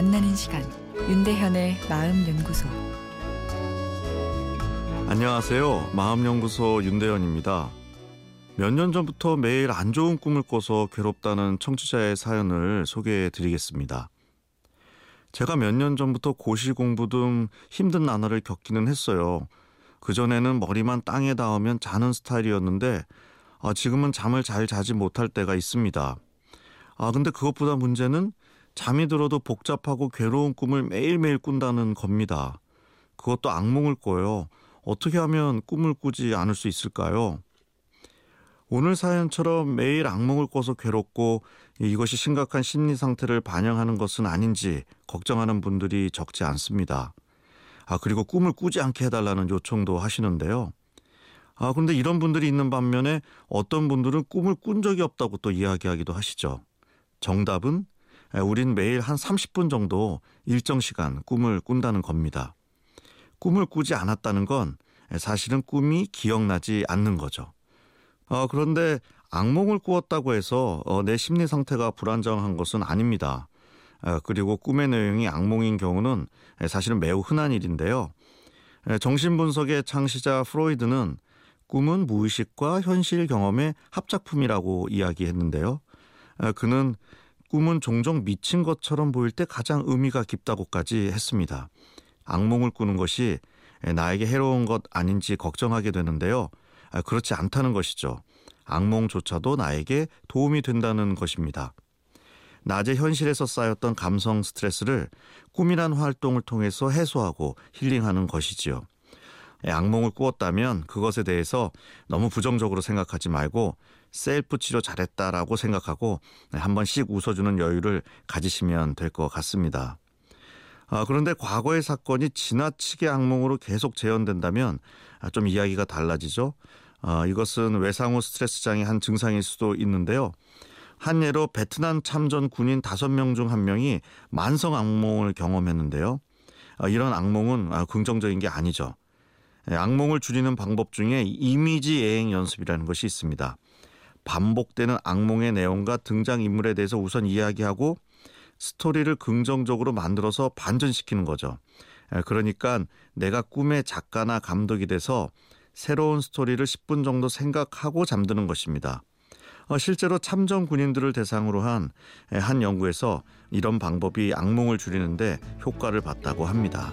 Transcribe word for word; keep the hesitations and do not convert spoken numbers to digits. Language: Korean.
만나는 시간, 윤대현의 마음연구소. 안녕하세요. 마음연구소 윤대현입니다. 몇 년 전부터 매일 안 좋은 꿈을 꿔서 괴롭다는 청취자의 사연을 소개해 드리겠습니다. 제가 몇 년 전부터 고시 공부 등 힘든 나날을 겪기는 했어요. 그전에는 머리만 땅에 닿으면 자는 스타일이었는데 아, 지금은 잠을 잘 자지 못할 때가 있습니다. 아, 근데 그것보다 문제는 잠이 들어도 복잡하고 괴로운 꿈을 매일매일 꾼다는 겁니다. 그것도 악몽을 꿔요. 어떻게 하면 꿈을 꾸지 않을 수 있을까요? 오늘 사연처럼 매일 악몽을 꿔서 괴롭고 이것이 심각한 심리 상태를 반영하는 것은 아닌지 걱정하는 분들이 적지 않습니다. 아, 그리고 꿈을 꾸지 않게 해달라는 요청도 하시는데요. 아, 근데 이런 분들이 있는 반면에 어떤 분들은 꿈을 꾼 적이 없다고 또 이야기하기도 하시죠. 정답은 우린 매일 한 삼십 분 정도 일정 시간 꿈을 꾼다는 겁니다. 꿈을 꾸지 않았다는 건 사실은 꿈이 기억나지 않는 거죠. 아, 그런데 악몽을 꾸었다고 해서 내 심리 상태가 불안정한 것은 아닙니다. 그리고 꿈의 내용이 악몽인 경우는 사실은 매우 흔한 일인데요. 정신분석의 창시자 프로이드는 꿈은 무의식과 현실 경험의 합작품이라고 이야기했는데요. 그는 꿈은 종종 미친 것처럼 보일 때 가장 의미가 깊다고까지 했습니다. 악몽을 꾸는 것이 나에게 해로운 것 아닌지 걱정하게 되는데요. 그렇지 않다는 것이죠. 악몽조차도 나에게 도움이 된다는 것입니다. 낮에 현실에서 쌓였던 감성 스트레스를 꿈이란 활동을 통해서 해소하고 힐링하는 것이지요. 악몽을 꾸었다면 그것에 대해서 너무 부정적으로 생각하지 말고 셀프 치료 잘했다라고 생각하고 한 번씩 웃어주는 여유를 가지시면 될 것 같습니다. 아, 그런데 과거의 사건이 지나치게 악몽으로 계속 재현된다면 좀 이야기가 달라지죠. 아, 이것은 외상 후 스트레스 장애 한 증상일 수도 있는데요. 한 예로 베트남 참전 군인 다섯 명 중 한 명이 만성 악몽을 경험했는데요. 아, 이런 악몽은 아, 긍정적인 게 아니죠. 악몽을 줄이는 방법 중에 이미지 예행 연습이라는 것이 있습니다. 반복되는 악몽의 내용과 등장인물에 대해서 우선 이야기하고 스토리를 긍정적으로 만들어서 반전시키는 거죠. 그러니까 내가 꿈의 작가나 감독이 돼서 새로운 스토리를 십 분 정도 생각하고 잠드는 것입니다. 실제로 참전 군인들을 대상으로 한 한 연구에서 이런 방법이 악몽을 줄이는데 효과를 봤다고 합니다.